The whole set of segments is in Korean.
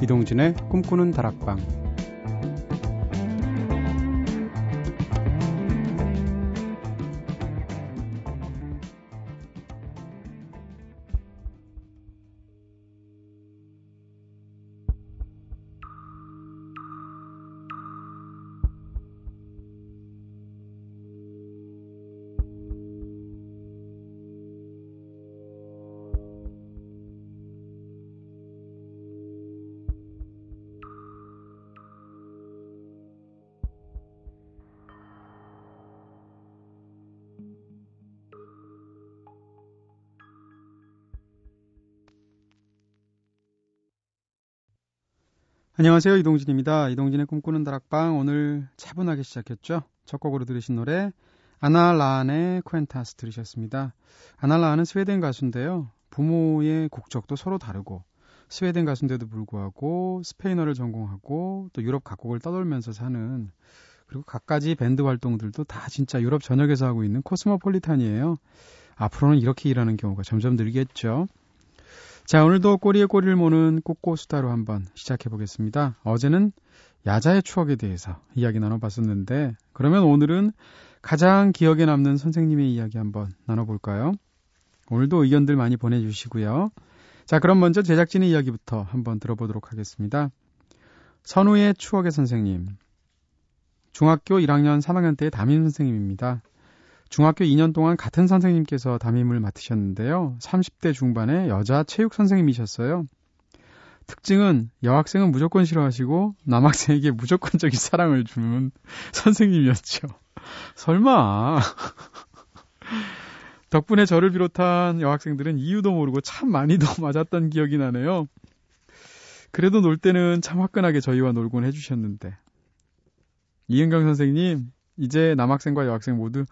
이동진의 꿈꾸는 다락방. 안녕하세요. 이동진입니다. 이동진의 꿈꾸는 다락방, 오늘 차분하게 시작했죠. 첫 곡으로 들으신 노래 아날리아 안의 킨타스 들으셨습니다. 아날리아 안은 스웨덴 가수인데요. 부모의 국적도 서로 다르고 스웨덴 가수인데도 불구하고 스페인어를 전공하고 또 유럽 각국을 떠돌면서 사는, 그리고 갖가지 밴드 활동들도 다 진짜 유럽 전역에서 하고 있는 코스모폴리탄이에요. 앞으로는 이렇게 일하는 경우가 점점 늘겠죠. 자, 오늘도 꼬리에 꼬리를 모는 꼬꼬수다로 한번 시작해보겠습니다. 어제는 야자의 추억에 대해서 이야기 나눠봤었는데, 그러면 오늘은 가장 기억에 남는 선생님의 이야기 한번 나눠볼까요? 오늘도 의견들 많이 보내주시고요. 자, 그럼 먼저 제작진의 이야기부터 한번 들어보도록 하겠습니다. 선우의 추억의 선생님. 중학교 1학년 3학년 때의 담임선생님입니다. 중학교 2년 동안 같은 선생님께서 담임을 맡으셨는데요. 30대 중반의 여자 체육 선생님이셨어요. 특징은 여학생은 무조건 싫어하시고 남학생에게 무조건적인 사랑을 주는 선생님이었죠. 설마. 덕분에 저를 비롯한 여학생들은 이유도 모르고 참 많이도 맞았던 기억이 나네요. 그래도 놀 때는 참 화끈하게 저희와 놀곤 해주셨는데. 이은경 선생님, 이제 남학생과 여학생 모두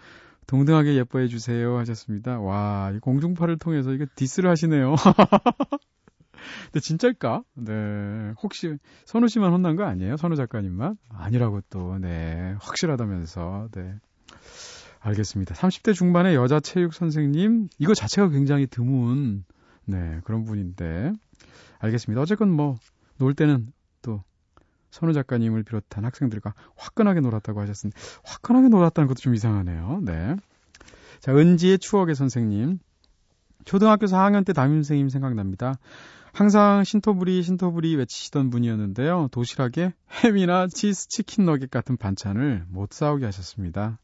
동등하게 예뻐해 주세요 하셨습니다. 와, 이 공중파를 통해서 이거 디스를 하시네요. 근데 진짜일까? 네. 혹시 선우 씨만 혼난 거 아니에요? 선우 작가님만? 아니라고 또, 네. 확실하다면서, 네. 알겠습니다. 30대 중반의 여자 체육 선생님, 이거 자체가 굉장히 드문, 네. 그런 분인데. 알겠습니다. 어쨌건 뭐, 놀 때는 또, 선우 작가님을 비롯한 학생들과 화끈하게 놀았다고 하셨습니다. 화끈하게 놀았다는 것도 좀 이상하네요. 네. 자, 은지의 추억의 선생님. 초등학교 4학년 때 담임선생님 생각납니다. 항상 신토부리 신토부리 외치시던 분이었는데요. 도시락에 햄이나 치즈, 치킨 너겟 같은 반찬을 못 싸오게 하셨습니다.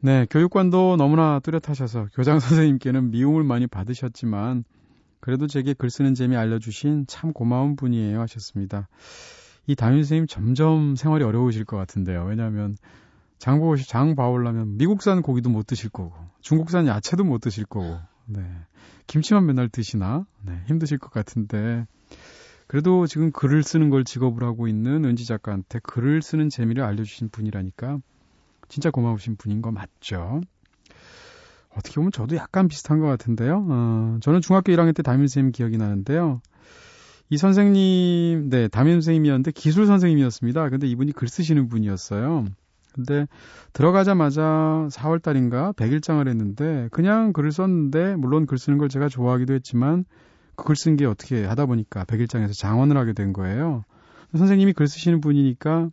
네, 교육관도 너무나 뚜렷하셔서 교장 선생님께는 미움을 많이 받으셨지만 그래도 제게 글 쓰는 재미 알려주신 참 고마운 분이에요 하셨습니다. 이 담임 선생님 점점 생활이 어려우실 것 같은데요. 왜냐하면 장 봐오려면 미국산 고기도 못 드실 거고 중국산 야채도 못 드실 거고, 네, 김치만 맨날 드시나? 네, 힘드실 것 같은데, 그래도 지금 글을 쓰는 걸 직업으로 하고 있는 은지 작가한테 글을 쓰는 재미를 알려주신 분이라니까 진짜 고마우신 분인 거 맞죠? 어떻게 보면 저도 약간 비슷한 것 같은데요. 저는 중학교 1학년 때 담임 선생님 기억이 나는데요. 이 선생님, 네, 담임 선생님이었는데 기술 선생님이었습니다. 근데 이분이 글 쓰시는 분이었어요. 근데 들어가자마자 4월달인가 100일장을 했는데 그냥 글을 썼는데, 물론 글 쓰는 걸 제가 좋아하기도 했지만 그 글 쓴 게 어떻게 하다 보니까 100일장에서 장원을 하게 된 거예요. 선생님이 글 쓰시는 분이니까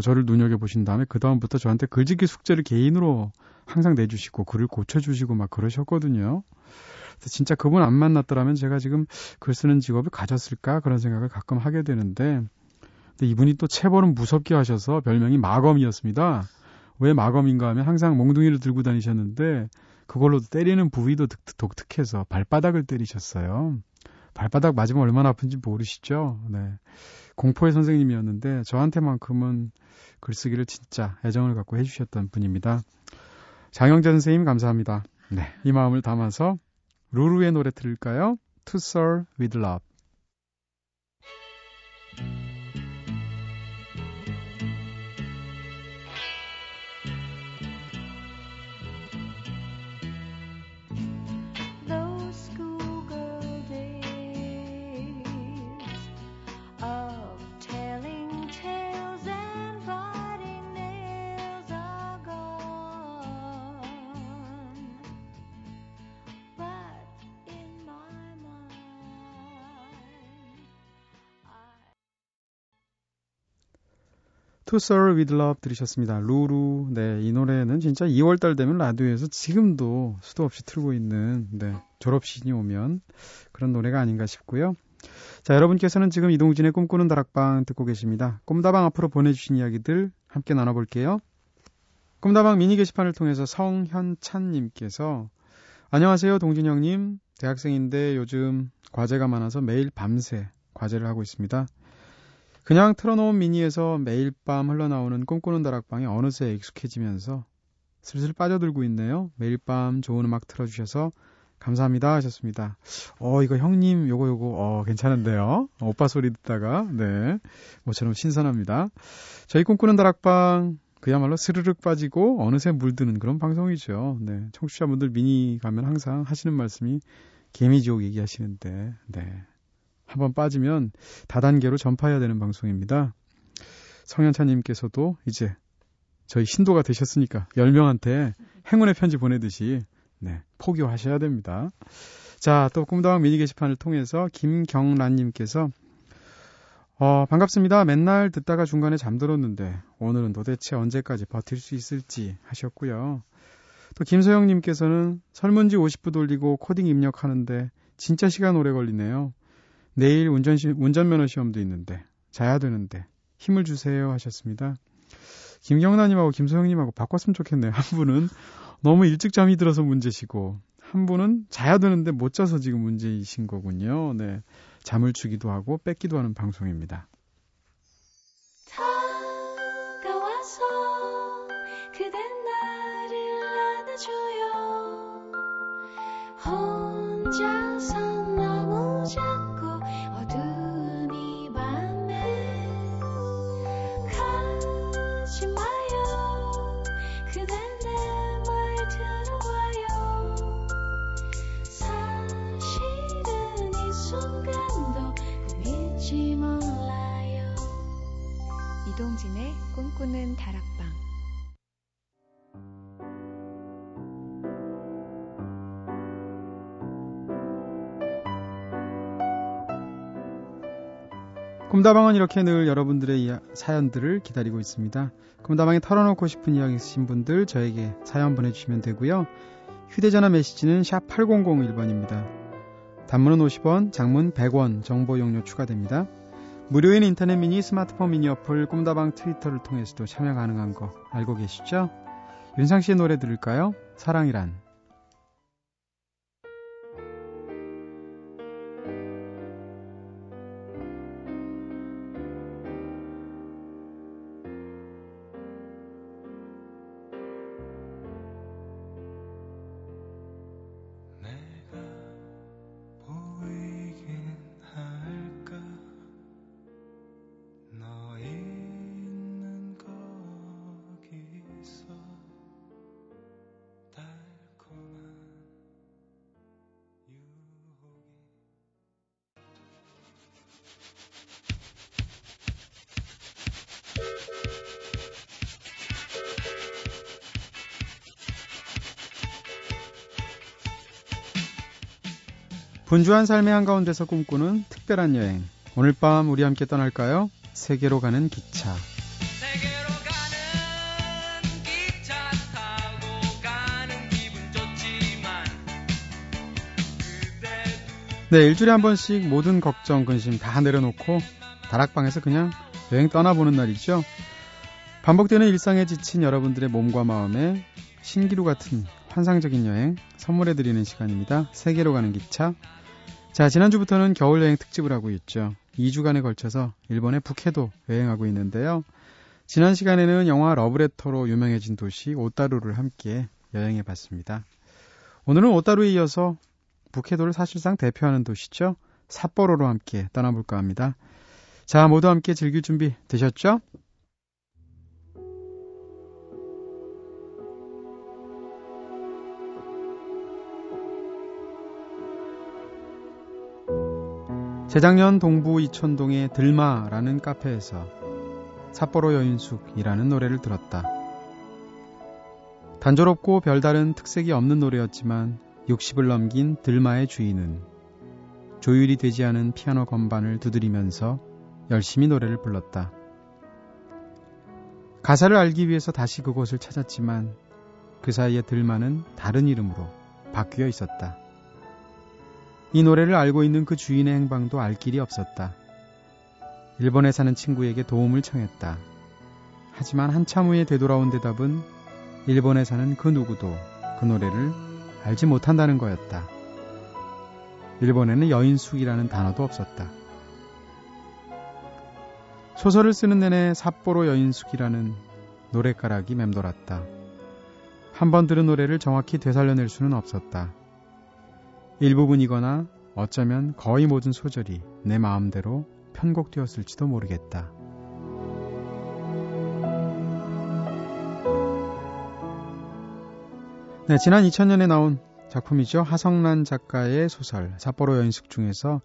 저를 눈여겨보신 다음에 그다음부터 저한테 글짓기 숙제를 개인으로 항상 내주시고 글을 고쳐주시고 막 그러셨거든요. 진짜 그분 안 만났더라면 제가 지금 글 쓰는 직업을 가졌을까 그런 생각을 가끔 하게 되는데, 근데 이분이 또 체벌은 무섭게 하셔서 별명이 마검이었습니다. 왜 마검인가 하면 항상 몽둥이를 들고 다니셨는데 그걸로 때리는 부위도 독특해서 발바닥을 때리셨어요. 발바닥 맞으면 얼마나 아픈지 모르시죠? 네. 공포의 선생님이었는데 저한테만큼은 글쓰기를 진짜 애정을 갖고 해주셨던 분입니다. 장영재 선생님 감사합니다. 네, 이 마음을 담아서 루루의 노래 들을까요? To Serve With Love. To Serve With Love 들으셨습니다. 루루. 네, 이 노래는 진짜 2월달 되면 라디오에서 지금도 수도 없이 틀고 있는, 네, 졸업신이 오면 그런 노래가 아닌가 싶고요. 자, 여러분께서는 지금 이동진의 꿈꾸는 다락방 듣고 계십니다. 꿈다방 앞으로 보내주신 이야기들 함께 나눠볼게요. 꿈다방 미니 게시판을 통해서 성현찬님께서 안녕하세요, 동진 형님. 대학생인데 요즘 과제가 많아서 매일 밤새 과제를 하고 있습니다. 그냥 틀어놓은 미니에서 매일 밤 흘러나오는 꿈꾸는 다락방에 어느새 익숙해지면서 슬슬 빠져들고 있네요. 매일 밤 좋은 음악 틀어주셔서 감사합니다 하셨습니다. 이거 형님 요거 괜찮은데요. 오빠 소리 듣다가, 네, 모처럼 신선합니다. 저희 꿈꾸는 다락방 그야말로 스르륵 빠지고 어느새 물드는 그런 방송이죠. 네, 청취자분들 미니 가면 항상 하시는 말씀이 개미지옥 얘기하시는데, 네, 한번 빠지면 다단계로 전파해야 되는 방송입니다. 성현찬님께서도 이제 저희 신도가 되셨으니까 10명한테 행운의 편지 보내듯이, 네, 포교하셔야 됩니다. 자, 또 꿈다방 미니 게시판을 통해서 김경란님께서 반갑습니다. 맨날 듣다가 중간에 잠들었는데 오늘은 도대체 언제까지 버틸 수 있을지 하셨고요. 또 김소영님께서는 설문지 50부 돌리고 코딩 입력하는데 진짜 시간 오래 걸리네요. 내일 운전면허 시험도 있는데 자야 되는데 힘을 주세요 하셨습니다. 김경란님하고 김소영님하고 바꿨으면 좋겠네요. 한 분은 너무 일찍 잠이 들어서 문제시고 한 분은 자야 되는데 못 자서 지금 문제이신 거군요. 네, 잠을 주기도 하고 뺏기도 하는 방송입니다. 다가와서 그댄 나를 안아줘요. 혼자서 너무 작고 어둠이 맘에 가지 마요. 그댄 이동진의 꿈꾸는 다락방. 꿈다방은 이렇게 늘 여러분들의 사연들을 기다리고 있습니다. 꿈다방에 털어놓고 싶은 이야기 있으신 분들 저에게 사연 보내주시면 되고요. 휴대전화 메시지는 샵 8001번입니다. 단문은 50원, 장문 100원 정보 용료 추가됩니다. 무료인 인터넷 미니, 스마트폰 미니 어플, 꿈다방 트위터를 통해서도 참여 가능한 거 알고 계시죠? 윤상 씨의 노래 들을까요? 사랑이란. 분주한 삶의 한가운데서 꿈꾸는 특별한 여행. 오늘 밤 우리 함께 떠날까요? 세계로 가는 기차. 세계로 가는 기차 타고 가는 기분 좋지만 그대도. 네, 일주일에 한 번씩 모든 걱정, 근심 다 내려놓고 다락방에서 그냥 여행 떠나보는 날이죠. 반복되는 일상에 지친 여러분들의 몸과 마음에 신기루 같은 환상적인 여행 선물해드리는 시간입니다. 세계로 가는 기차. 자, 지난주부터는 겨울여행 특집을 하고 있죠. 2주간에 걸쳐서 일본의 북해도 여행하고 있는데요. 지난 시간에는 영화 러브레터로 유명해진 도시 오따루를 함께 여행해봤습니다. 오늘은 오따루에 이어서 북해도를 사실상 대표하는 도시죠. 삿포로로 함께 떠나볼까 합니다. 자, 모두 함께 즐길 준비 되셨죠? 재작년 동부 이촌동의 들마라는 카페에서 삿포로 여행숙이라는 노래를 들었다. 단조롭고 별다른 특색이 없는 노래였지만 60을 넘긴 들마의 주인은 조율이 되지 않은 피아노 건반을 두드리면서 열심히 노래를 불렀다. 가사를 알기 위해서 다시 그곳을 찾았지만 그 사이에 들만은 다른 이름으로 바뀌어 있었다. 이 노래를 알고 있는 그 주인의 행방도 알 길이 없었다. 일본에 사는 친구에게 도움을 청했다. 하지만 한참 후에 되돌아온 대답은 일본에 사는 그 누구도 그 노래를 알지 못한다는 거였다. 일본에는 여인숙이라는 단어도 없었다. 소설을 쓰는 내내 삿포로 여인숙이라는 노랫가락이 맴돌았다. 한 번 들은 노래를 정확히 되살려낼 수는 없었다. 일부분이거나 어쩌면 거의 모든 소절이 내 마음대로 편곡되었을지도 모르겠다. 네, 지난 2000년에 나온 작품이죠. 하성란 작가의 소설 삿포로 여인숙 중에서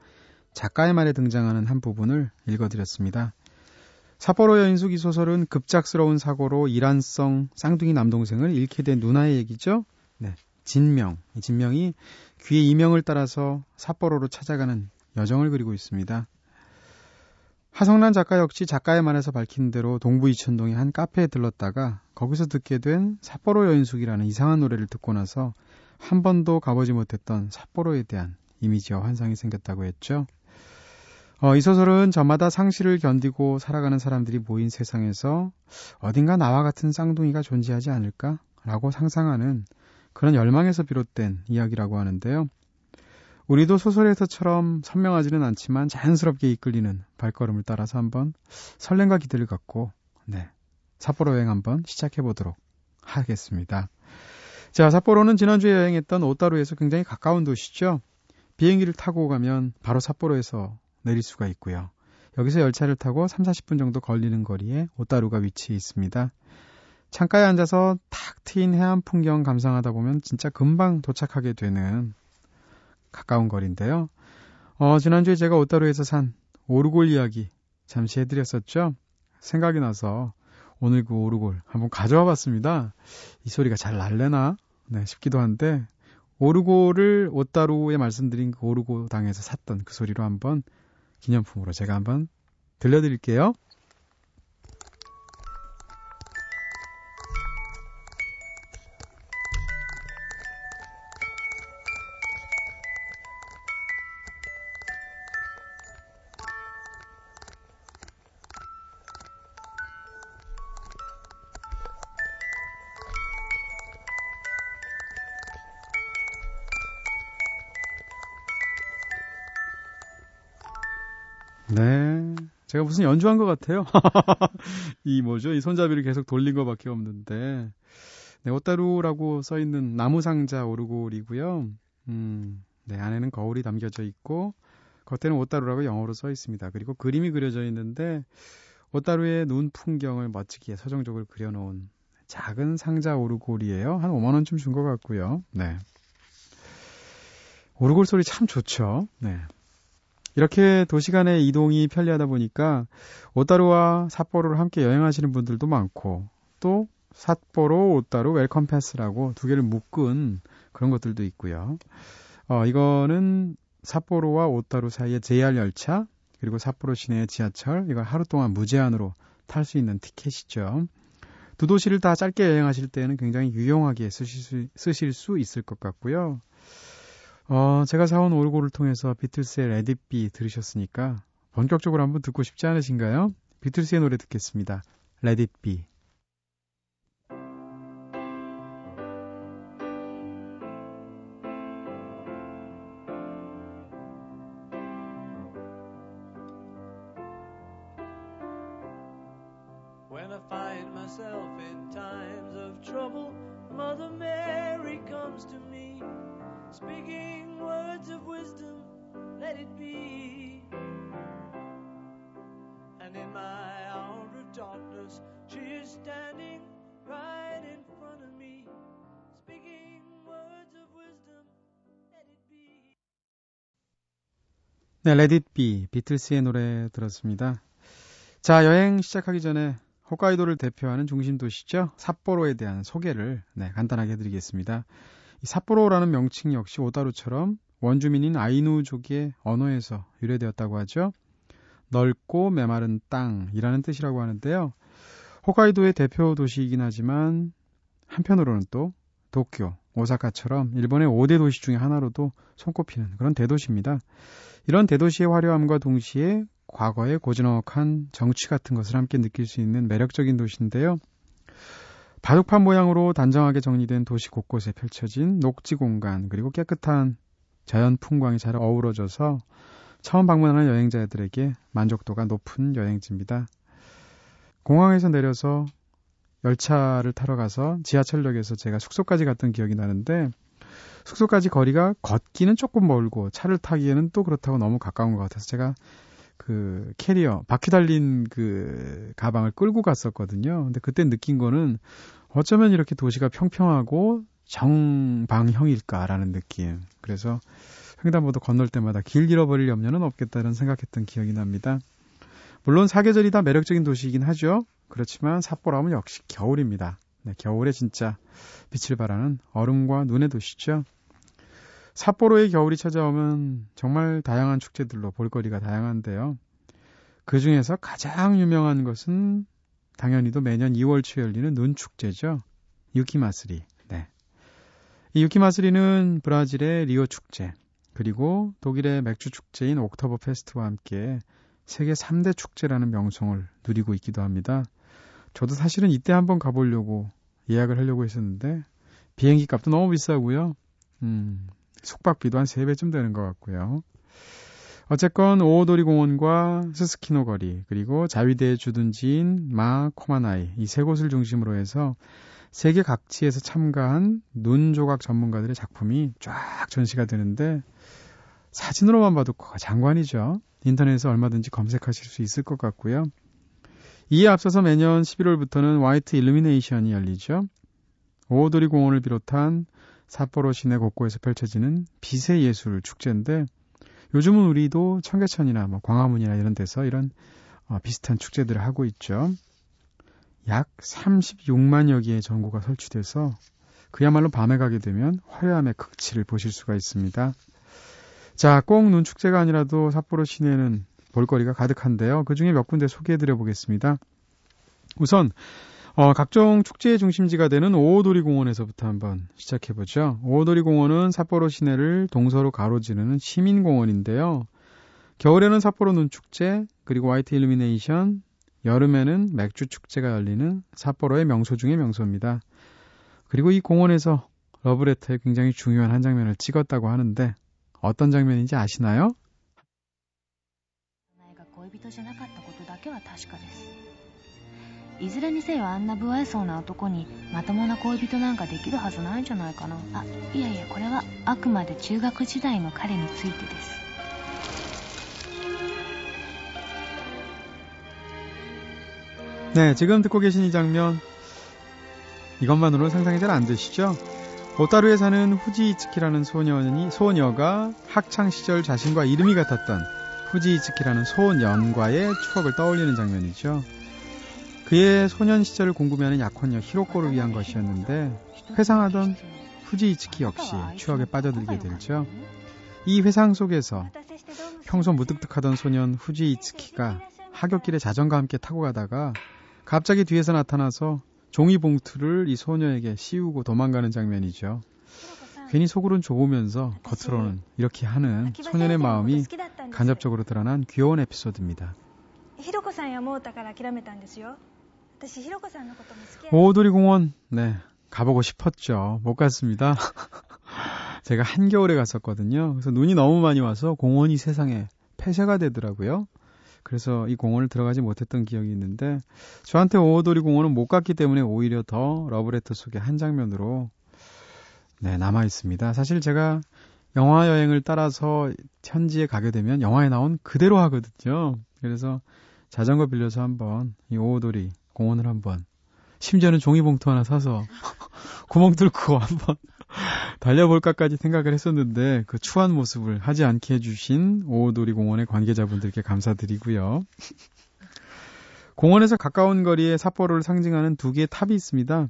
작가의 말에 등장하는 한 부분을 읽어드렸습니다. 삿포로 여인숙 이 소설은 급작스러운 사고로 이란성 쌍둥이 남동생을 잃게 된 누나의 얘기죠. 네, 진명. 이 진명이 귀의 이명을 따라서 삿포로로 찾아가는 여정을 그리고 있습니다. 하성란 작가 역시 작가의 말에서 밝힌 대로 동부 이천동의 한 카페에 들렀다가 거기서 듣게 된 삿포로 여인숙이라는 이상한 노래를 듣고 나서 한 번도 가보지 못했던 삿포로에 대한 이미지와 환상이 생겼다고 했죠. 이 소설은 저마다 상실을 견디고 살아가는 사람들이 모인 세상에서 어딘가 나와 같은 쌍둥이가 존재하지 않을까라고 상상하는 그런 열망에서 비롯된 이야기라고 하는데요. 우리도 소설에서처럼 선명하지는 않지만 자연스럽게 이끌리는 발걸음을 따라서 한번 설렘과 기대를 갖고 삿포로 여행 한번 시작해보도록 하겠습니다. 자, 삿포로는 지난주에 여행했던 오타루에서 굉장히 가까운 도시죠. 비행기를 타고 가면 바로 삿포로에서 내릴 수가 있고요. 여기서 열차를 타고 30-40분 정도 걸리는 거리에 오따루가 위치해 있습니다. 창가에 앉아서 탁 트인 해안 풍경 감상하다 보면 진짜 금방 도착하게 되는 가까운 거리인데요. 지난주에 제가 오따루에서 산 오르골 이야기 잠시 해드렸었죠. 생각이 나서 오늘 그 오르골 한번 가져와 봤습니다. 이 소리가 잘 날래나? 네, 싶기도 한데 오르골을 오따루에 말씀드린 그 오르골당에서 샀던 그 소리로 한번 기념품으로 제가 한번 들려드릴게요. 네, 제가 무슨 연주한 것 같아요. 이 손잡이를 계속 돌린 것밖에 없는데, 네, 오따루라고 써 있는 나무 상자 오르골이고요. 네, 안에는 거울이 담겨져 있고 겉에는 오따루라고 영어로 써 있습니다. 그리고 그림이 그려져 있는데 오따루의 눈 풍경을 멋지게 서정적으로 그려놓은 작은 상자 오르골이에요. 한 5만 원쯤 준 것 같고요. 네, 오르골 소리 참 좋죠. 네. 이렇게 도시 간의 이동이 편리하다 보니까 오따루와 삿포로를 함께 여행하시는 분들도 많고 또 삿포로, 오따루 웰컴 패스라고 두 개를 묶은 그런 것들도 있고요. 이거는 삿포로와 오따루 사이의 JR 열차 그리고 삿포로 시내의 지하철 이걸 하루 동안 무제한으로 탈 수 있는 티켓이죠. 두 도시를 다 짧게 여행하실 때는 굉장히 유용하게 쓰실 수 있을 것 같고요. 제가 사온 오르골을 통해서 비틀스의 레딧비 들으셨으니까 본격적으로 한번 듣고 싶지 않으신가요? 비틀스의 노래 듣겠습니다. 레딧비. When I find myself in times of trouble, Mother Mary comes to me. Speaking words of wisdom, let it be. And in my hour of darkness, she is standing right in front of me. Speaking words of wisdom, let it be. 네, Let It Be, 비틀스의 노래 들었습니다. 자, 여행 시작하기 전에 홋카이도를 대표하는 중심 도시죠. 삿포로에 대한 소개를 간단하게 해드리겠습니다. 이 삿포로라는 명칭 역시 오따루처럼 원주민인 아이누족의 언어에서 유래되었다고 하죠. 넓고 메마른 땅이라는 뜻이라고 하는데요. 홋카이도의 대표 도시이긴 하지만 한편으로는 또 도쿄, 오사카처럼 일본의 5대 도시 중에 하나로도 손꼽히는 그런 대도시입니다. 이런 대도시의 화려함과 동시에 과거의 고즈넉한 정취 같은 것을 함께 느낄 수 있는 매력적인 도시인데요. 바둑판 모양으로 단정하게 정리된 도시 곳곳에 펼쳐진 녹지 공간 그리고 깨끗한 자연 풍광이 잘 어우러져서 처음 방문하는 여행자들에게 만족도가 높은 여행지입니다. 공항에서 내려서 열차를 타러 가서 지하철역에서 제가 숙소까지 갔던 기억이 나는데 숙소까지 거리가 걷기는 조금 멀고 차를 타기에는 또 그렇다고 너무 가까운 것 같아서 제가 그 캐리어, 바퀴 달린 그 가방을 끌고 갔었거든요. 근데 그때 느낀 거는 어쩌면 이렇게 도시가 평평하고 정방형일까라는 느낌. 그래서 횡단보도 건널 때마다 길 잃어버릴 염려는 없겠다는 생각했던 기억이 납니다. 물론 사계절이 다 매력적인 도시이긴 하죠. 그렇지만 삿포로 하면 역시 겨울입니다. 네, 겨울에 진짜 빛을 발하는 얼음과 눈의 도시죠. 삿포로의 겨울이 찾아오면 정말 다양한 축제들로 볼거리가 다양한데요. 그 중에서 가장 유명한 것은 당연히도 매년 2월초에 열리는 눈축제죠. 유키마쓰리. 네. 이 유키마쓰리는 브라질의 리오 축제 그리고 독일의 맥주 축제인 옥토버 페스트와 함께 세계 3대 축제라는 명성을 누리고 있기도 합니다. 저도 사실은 이때 한번 가보려고 예약을 하려고 했었는데 비행기 값도 너무 비싸고요. 숙박비도 한 3배쯤 되는 것 같고요. 어쨌건 오도리 공원과 스스키노 거리 그리고 자위대의 주둔지인 마코마나이 이 세 곳을 중심으로 해서 세계 각지에서 참가한 눈 조각 전문가들의 작품이 쫙 전시가 되는데 사진으로만 봐도 장관이죠. 인터넷에서 얼마든지 검색하실 수 있을 것 같고요. 이에 앞서서 매년 11월부터는 화이트 일루미네이션이 열리죠. 오도리 공원을 비롯한 삿포로 시내 곳곳에서 펼쳐지는 빛의 예술 축제인데 요즘은 우리도 청계천이나 광화문이나 이런 데서 이런 비슷한 축제들을 하고 있죠. 약 36만여 개의 전구가 설치돼서 그야말로 밤에 가게 되면 화려함의 극치를 보실 수가 있습니다. 자, 꼭 눈축제가 아니라도 삿포로 시내는 볼거리가 가득한데요. 그중에 몇 군데 소개해드려 보겠습니다. 우선 각종 축제의 중심지가 되는 오오도리 공원에서부터 한번 시작해보죠. 오오도리 공원은 삿포로 시내를 동서로 가로지르는 시민공원인데요. 겨울에는 삿포로 눈축제, 그리고 화이트 일루미네이션, 여름에는 맥주축제가 열리는 삿포로의 명소 중의 명소입니다. 그리고 이 공원에서 러브레터의 굉장히 중요한 한 장면을 찍었다고 하는데 어떤 장면인지 아시나요? 네, 지금 듣고 계신 이 장면 이것만으로는 상상이 잘 안 되시죠? 오타루에 사는 후지이츠키라는 소녀가 학창시절 자신과 이름이 같았던 후지이츠키라는 소년과의 추억을 떠올리는 장면이죠. 그의 소년 시절을 궁금해하는 약혼녀 히로코를 위한 것이었는데 회상하던 후지이츠키 역시 추억에 빠져들게 되죠. 이 회상 속에서 평소 무뚝뚝하던 소년 후지이츠키가 하굣길에 자전거와 함께 타고 가다가 갑자기 뒤에서 나타나서 종이봉투를 이 소녀에게 씌우고 도망가는 장면이죠. 괜히 속으론 좋으면서 겉으로는 이렇게 하는 소년의 마음이 간접적으로 드러난 귀여운 에피소드입니다. 오도리 공원, 네, 가보고 싶었죠. 못 갔습니다. 제가 한겨울에 갔었거든요. 그래서 눈이 너무 많이 와서 공원이 세상에 폐쇄가 되더라고요. 그래서 이 공원을 들어가지 못했던 기억이 있는데 저한테 오도리 공원은 못 갔기 때문에 오히려 더 러브레터 속의 한 장면으로 네, 남아있습니다. 사실 제가 영화 여행을 따라서 현지에 가게 되면 영화에 나온 그대로 하거든요. 그래서 자전거 빌려서 한번 이 오도리 공원을 한번 심지어는 종이봉투 하나 사서 구멍 뚫고 한번 달려볼까까지 생각을 했었는데 그 추한 모습을 하지 않게 해주신 오도리 공원의 관계자분들께 감사드리고요. 공원에서 가까운 거리에 삿포로를 상징하는 두 개의 탑이 있습니다.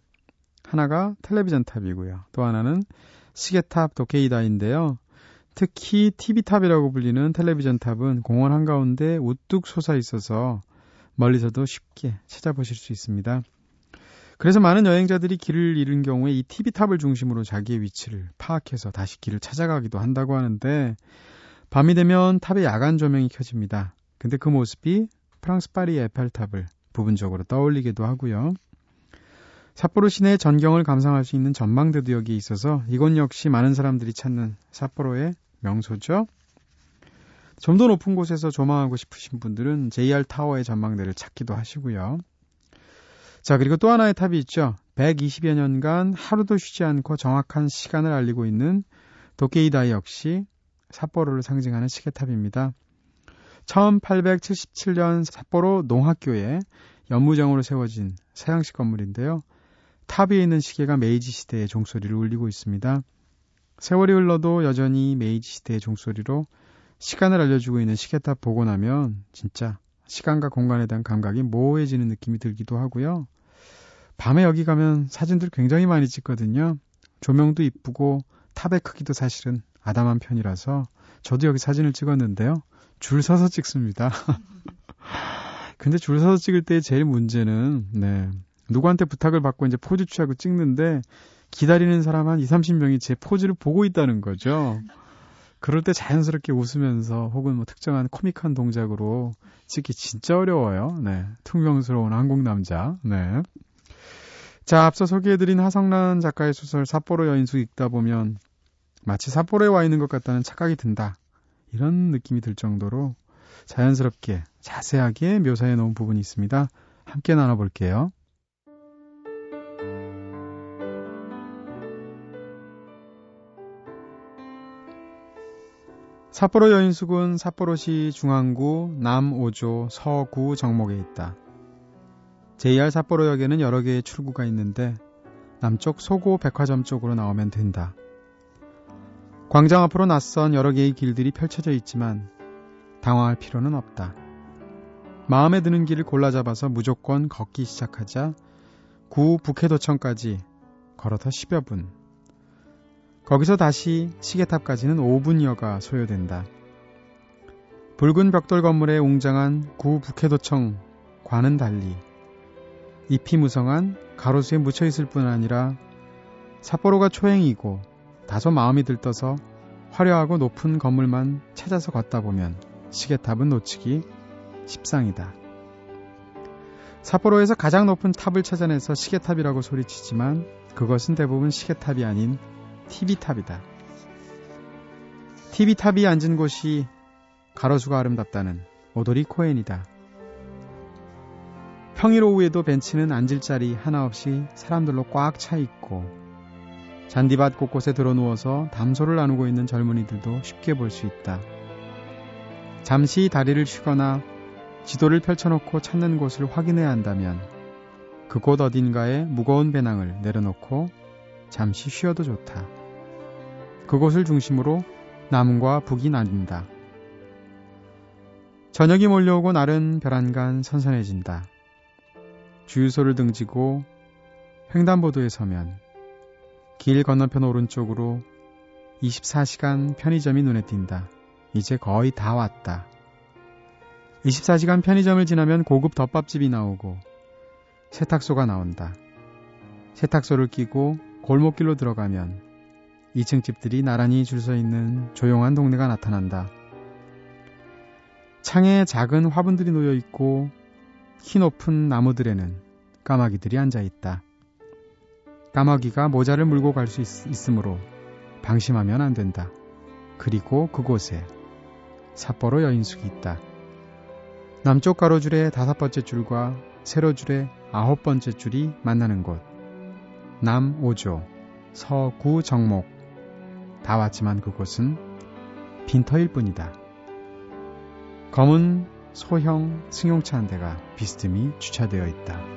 하나가 텔레비전 탑이고요. 또 하나는 시계탑 도케이다이인데요. 특히 TV탑이라고 불리는 텔레비전 탑은 공원 한가운데 우뚝 솟아 있어서 멀리서도 쉽게 찾아보실 수 있습니다. 그래서 많은 여행자들이 길을 잃은 경우에 이 TV탑을 중심으로 자기의 위치를 파악해서 다시 길을 찾아가기도 한다고 하는데, 밤이 되면 탑의 야간 조명이 켜집니다. 근데 그 모습이 프랑스 파리의 에펠탑을 부분적으로 떠올리기도 하고요. 삿포로 시내의 전경을 감상할 수 있는 전망대도 여기에 있어서 이곳 역시 많은 사람들이 찾는 삿포로의 명소죠. 좀 더 높은 곳에서 조망하고 싶으신 분들은 JR타워의 전망대를 찾기도 하시고요. 자, 그리고 또 하나의 탑이 있죠. 120여 년간 하루도 쉬지 않고 정확한 시간을 알리고 있는 도케이다이 역시 삿포로를 상징하는 시계탑입니다. 1877년 삿포로 농학교에 연무장으로 세워진 서양식 건물인데요. 탑 위에 있는 시계가 메이지 시대의 종소리를 울리고 있습니다. 세월이 흘러도 여전히 메이지 시대의 종소리로 시간을 알려주고 있는 시계탑 보고 나면 진짜 시간과 공간에 대한 감각이 모호해지는 느낌이 들기도 하고요. 밤에 여기 가면 사진들 굉장히 많이 찍거든요. 조명도 이쁘고 탑의 크기도 사실은 아담한 편이라서 저도 여기 사진을 찍었는데요. 줄 서서 찍습니다. 근데 줄 서서 찍을 때 제일 문제는 누구한테 부탁을 받고 이제 포즈 취하고 찍는데 기다리는 사람 한 20-30명이 제 포즈를 보고 있다는 거죠. 그럴 때 자연스럽게 웃으면서 혹은 뭐 특정한 코믹한 동작으로 찍기 진짜 어려워요. 퉁명스러운 한국 남자. 자, 앞서 소개해드린 하성란 작가의 소설 삿포로 여행숙 읽다 보면 마치 삿포로에 와 있는 것 같다는 착각이 든다, 이런 느낌이 들 정도로 자연스럽게 자세하게 묘사해 놓은 부분이 있습니다. 함께 나눠볼게요. 삿포로 여인숙은 삿포로시 중앙구 남5조 서구 정목에 있다. JR 삿포로역에는 여러 개의 출구가 있는데 남쪽 소고 백화점 쪽으로 나오면 된다. 광장 앞으로 낯선 여러 개의 길들이 펼쳐져 있지만 당황할 필요는 없다. 마음에 드는 길을 골라잡아서 무조건 걷기 시작하자 구 북해도청까지 걸어서 10여 분. 거기서 다시 시계탑까지는 5분여가 소요된다. 붉은 벽돌 건물에 웅장한 구 북해도청 과는 달리 잎이 무성한 가로수에 묻혀있을 뿐 아니라 삿포로가 초행이고 다소 마음이 들떠서 화려하고 높은 건물만 찾아서 걷다 보면 시계탑은 놓치기 십상이다. 삿포로에서 가장 높은 탑을 찾아내서 시계탑이라고 소리치지만 그것은 대부분 시계탑이 아닌 TV탑이다. TV탑이 앉은 곳이 가로수가 아름답다는 오도리 코엔이다. 평일 오후에도 벤치는 앉을 자리 하나 없이 사람들로 꽉 차 있고 잔디밭 곳곳에 드러누워서 담소를 나누고 있는 젊은이들도 쉽게 볼 수 있다. 잠시 다리를 쉬거나 지도를 펼쳐놓고 찾는 곳을 확인해야 한다면 그곳 어딘가에 무거운 배낭을 내려놓고 잠시 쉬어도 좋다. 그곳을 중심으로 남과 북이 나뉜다. 저녁이 몰려오고 날은 벼란간 선선해진다. 주유소를 등지고 횡단보도에 서면 길 건너편 오른쪽으로 24시간 편의점이 눈에 띈다. 이제 거의 다 왔다. 24시간 편의점을 지나면 고급 덮밥집이 나오고 세탁소가 나온다. 세탁소를 끼고 골목길로 들어가면 2층 집들이 나란히 줄 서 있는 조용한 동네가 나타난다. 창에 작은 화분들이 놓여 있고 키 높은 나무들에는 까마귀들이 앉아 있다. 까마귀가 모자를 물고 갈 수 있으므로 방심하면 안 된다. 그리고 그곳에 삿포로 여인숙이 있다. 남쪽 가로줄의 5번째 줄과 세로줄의 9번째 줄이 만나는 곳. 남 5조, 서구 정목. 다 왔지만 그곳은 빈터일 뿐이다. 검은 소형 승용차 한 대가 비스듬히 주차되어 있다.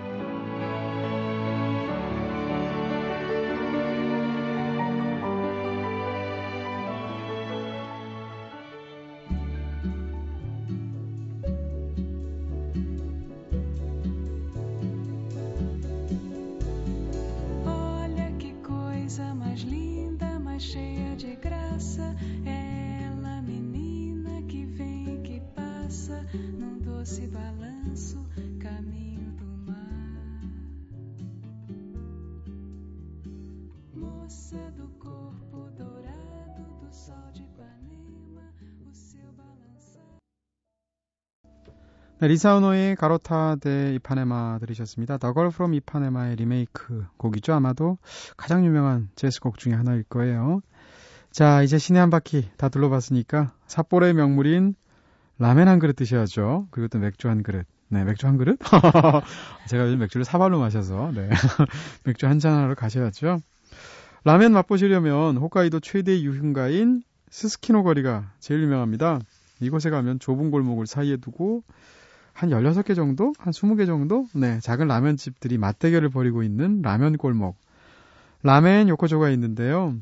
네, 리사우노의 가로타 데 이파네마 들으셨습니다. The Girl from 이파네마의 리메이크 곡이죠. 아마도 가장 유명한 재즈곡 중에 하나일 거예요. 자, 이제 시내 한 바퀴 다 둘러봤으니까 삿포로의 명물인 라멘 한 그릇 드셔야죠. 그리고 또 맥주 한 그릇. 네, 맥주 한 그릇? 제가 요즘 맥주를 사발로 마셔서 네. 맥주 한잔 하러 가셔야죠. 라멘 맛보시려면 홋카이도 최대 유흥가인 스스키노 거리가 제일 유명합니다. 이곳에 가면 좁은 골목을 사이에 두고 한 16개 정도? 한 20개 정도? 네, 작은 라면집들이 맞대결을 벌이고 있는 라면 골목. 라멘 요코조가 있는데요.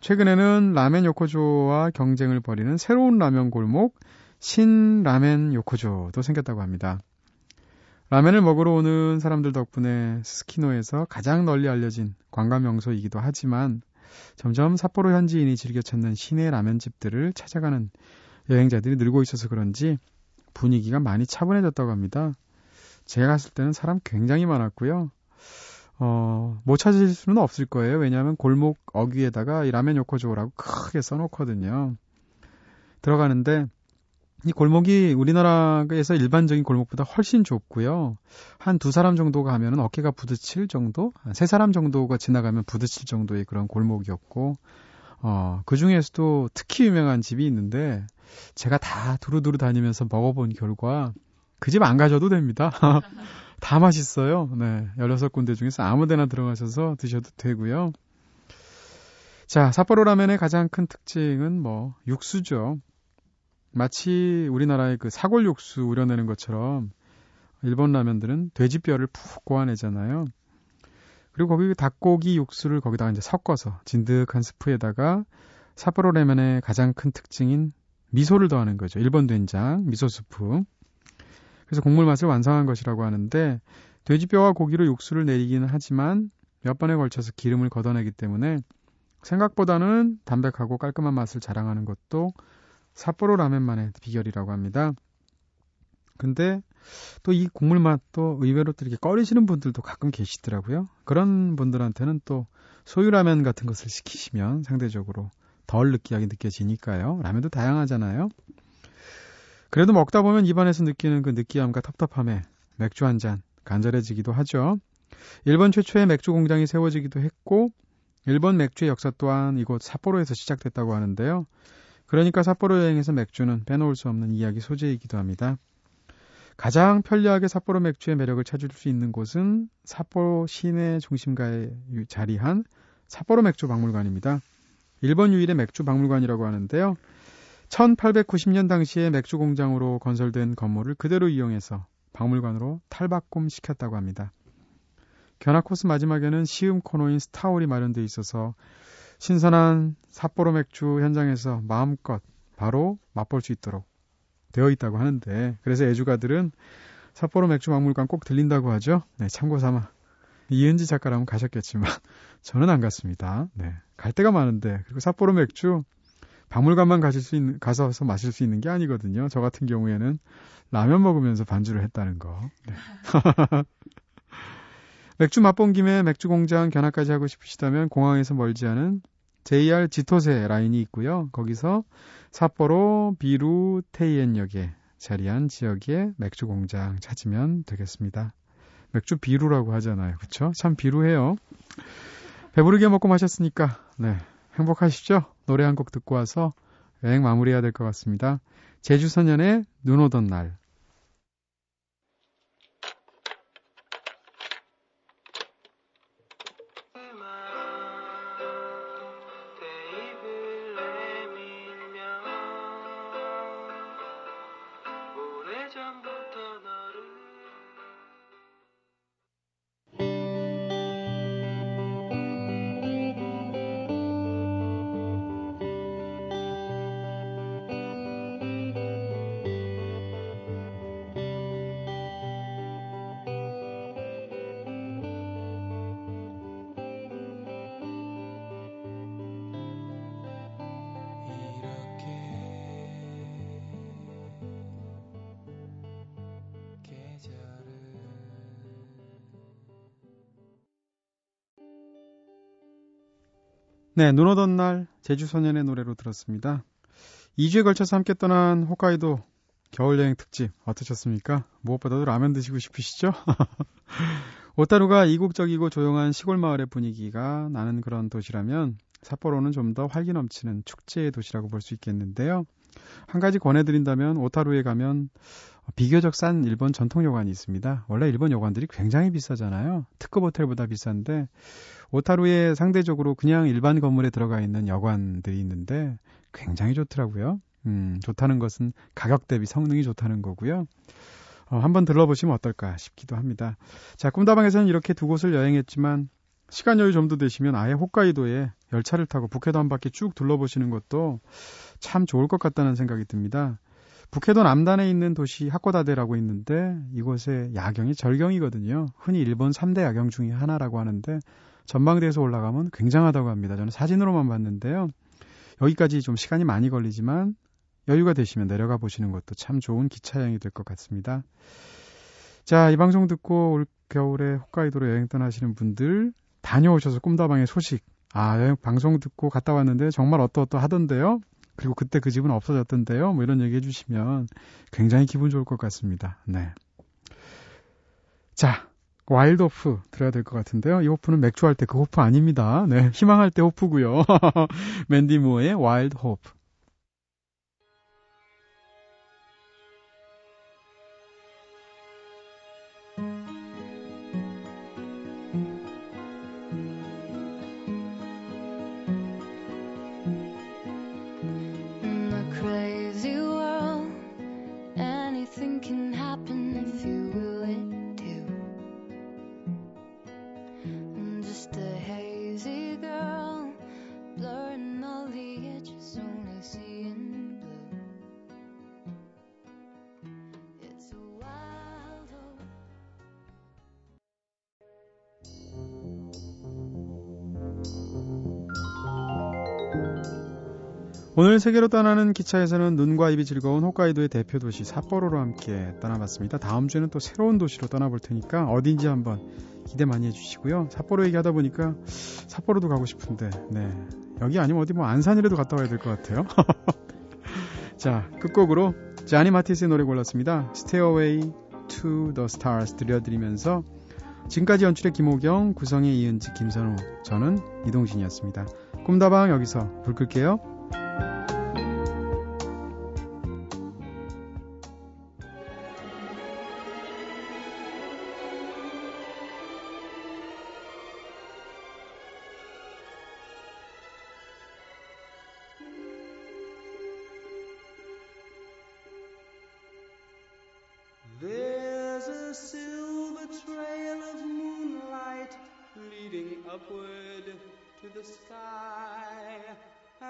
최근에는 라멘 요코조와 경쟁을 벌이는 새로운 라면 골목, 신 라멘 요코조도 생겼다고 합니다. 라멘을 먹으러 오는 사람들 덕분에 스스키노에서 가장 널리 알려진 관광 명소이기도 하지만 점점 삿포로 현지인이 즐겨 찾는 시내 라면집들을 찾아가는 여행자들이 늘고 있어서 그런지 분위기가 많이 차분해졌다고 합니다. 제가 갔을 때는 사람 굉장히 많았고요. 못 찾으실 수는 없을 거예요. 왜냐하면 골목 어귀에다가 이 라멘 요코조라고 크게 써놓거든요. 들어가는데 이 골목이 우리나라에서 일반적인 골목보다 훨씬 좁고요. 한 2사람 정도가 가면 어깨가 부딪힐 정도? 한 3사람 정도가 지나가면 부딪힐 정도의 그런 골목이었고 그 중에서도 특히 유명한 집이 있는데 제가 다 두루두루 다니면서 먹어본 결과 그 집 안 가셔도 됩니다. 다 맛있어요. 네, 16군데 중에서 아무데나 들어가셔서 드셔도 되고요. 자, 삿포로 라면의 가장 큰 특징은 육수죠. 마치 우리나라의 그 사골 육수 우려내는 것처럼 일본 라면들은 돼지뼈를 푹 고아내잖아요. 그리고 거기 닭고기 육수를 거기다가 이제 섞어서 진득한 스프에다가 삿포로 라면의 가장 큰 특징인 미소를 더하는 거죠. 일본 된장, 미소 스프. 그래서 국물 맛을 완성한 것이라고 하는데 돼지뼈와 고기로 육수를 내리기는 하지만 몇 번에 걸쳐서 기름을 걷어내기 때문에 생각보다는 담백하고 깔끔한 맛을 자랑하는 것도 삿포로 라면만의 비결이라고 합니다. 근데 또 이 국물 맛도 의외로 또 이렇게 꺼리시는 분들도 가끔 계시더라고요. 그런 분들한테는 또 소유라면 같은 것을 시키시면 상대적으로 덜 느끼하게 느껴지니까요. 라면도 다양하잖아요. 그래도 먹다 보면 입안에서 느끼는 그 느끼함과 텁텁함에 맥주 한 잔 간절해지기도 하죠. 일본 최초의 맥주 공장이 세워지기도 했고 일본 맥주의 역사 또한 이곳 삿포로에서 시작됐다고 하는데요. 그러니까 삿포로 여행에서 맥주는 빼놓을 수 없는 이야기 소재이기도 합니다. 가장 편리하게 삿포로 맥주의 매력을 찾을 수 있는 곳은 삿포로 시내 중심가에 자리한 삿포로 맥주 박물관입니다. 일본 유일의 맥주 박물관이라고 하는데요. 1890년 당시에 맥주 공장으로 건설된 건물을 그대로 이용해서 박물관으로 탈바꿈시켰다고 합니다. 견학 코스 마지막에는 시음 코너인 스타홀이 마련되어 있어서 신선한 삿포로 맥주 현장에서 마음껏 바로 맛볼 수 있도록 되어 있다고 하는데 그래서 애주가들은 삿포로 맥주 박물관 꼭 들린다고 하죠. 네, 참고삼아 이은지 작가라면 가셨겠지만 저는 안 갔습니다. 네, 갈 데가 많은데 그리고 삿포로 맥주 박물관만 가서 마실 수 있는 게 아니거든요. 저 같은 경우에는 라면 먹으면서 반주를 했다는 거. 네. 맥주 맛본 김에 맥주 공장 견학까지 하고 싶으시다면 공항에서 멀지 않은 JR 지토세 라인이 있고요. 거기서 삿포로 비루 테이엔역에 자리한 지역의 맥주 공장 찾으면 되겠습니다. 맥주 비루라고 하잖아요. 그렇죠? 참 비루해요. 배부르게 먹고 마셨으니까 네, 행복하시죠? 노래 한 곡 듣고 와서 여행 마무리해야 될 것 같습니다. 제주소년의 눈 오던 날. 네, 눈 오던 날 제주소년의 노래로 들었습니다. 2주에 걸쳐서 함께 떠난 홋카이도 겨울여행 특집 어떠셨습니까? 무엇보다도 라면 드시고 싶으시죠? 오타루가 이국적이고 조용한 시골 마을의 분위기가 나는 그런 도시라면 삿포로는 좀 더 활기 넘치는 축제의 도시라고 볼 수 있겠는데요. 한 가지 권해드린다면 오타루에 가면 비교적 싼 일본 전통 요관이 있습니다. 원래 일본 요관들이 굉장히 비싸잖아요. 특급 호텔보다 비싼데 오타루에 상대적으로 그냥 일반 건물에 들어가 있는 여관들이 있는데 굉장히 좋더라고요. 좋다는 것은 가격 대비 성능이 좋다는 거고요. 한번 들러보시면 어떨까 싶기도 합니다. 자, 꿈다방에서는 이렇게 두 곳을 여행했지만 시간 여유 좀 더 되시면 아예 홋카이도에 열차를 타고 북해도 한 바퀴 쭉 둘러보시는 것도 참 좋을 것 같다는 생각이 듭니다. 북해도 남단에 있는 도시 하코다데라고 있는데 이곳의 야경이 절경이거든요. 흔히 일본 3대 야경 중에 하나라고 하는데 전망대에서 올라가면 굉장하다고 합니다. 저는 사진으로만 봤는데요. 여기까지 좀 시간이 많이 걸리지만 여유가 되시면 내려가 보시는 것도 참 좋은 기차여행이 될 것 같습니다. 자, 이 방송 듣고 올 겨울에 홋카이도로 여행 떠나시는 분들 다녀오셔서 꿈다방의 소식, 여행 방송 듣고 갔다 왔는데 정말 어떠어떠 하던데요. 그리고 그때 그 집은 없어졌던데요. 뭐 이런 얘기 해주시면 굉장히 기분 좋을 것 같습니다. 네. 자, 와일드 호프 들어야 될 것 같은데요. 이 호프는 맥주 할 때 그 호프 아닙니다. 네, 희망할 때 호프고요. 맨디 무어의 와일드 호프. 오늘 세계로 떠나는 기차에서는 눈과 입이 즐거운 홋카이도의 대표 도시 삿포로로 함께 떠나봤습니다. 다음 주에는 또 새로운 도시로 떠나볼 테니까 어딘지 한번 기대 많이 해주시고요. 삿포로 얘기하다 보니까 삿포로도 가고 싶은데 네, 여기 아니면 어디 뭐 안산이라도 갔다 와야 될 것 같아요. 자, 끝곡으로 자니 마티스의 노래 골랐습니다. Stairway to the Stars 들려드리면서 지금까지 연출의 김옥영, 구성의 이은지, 김선우, 저는 이동진이었습니다. 꿈다방 여기서 불 끌게요.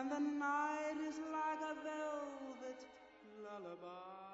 The night is like a velvet lullaby.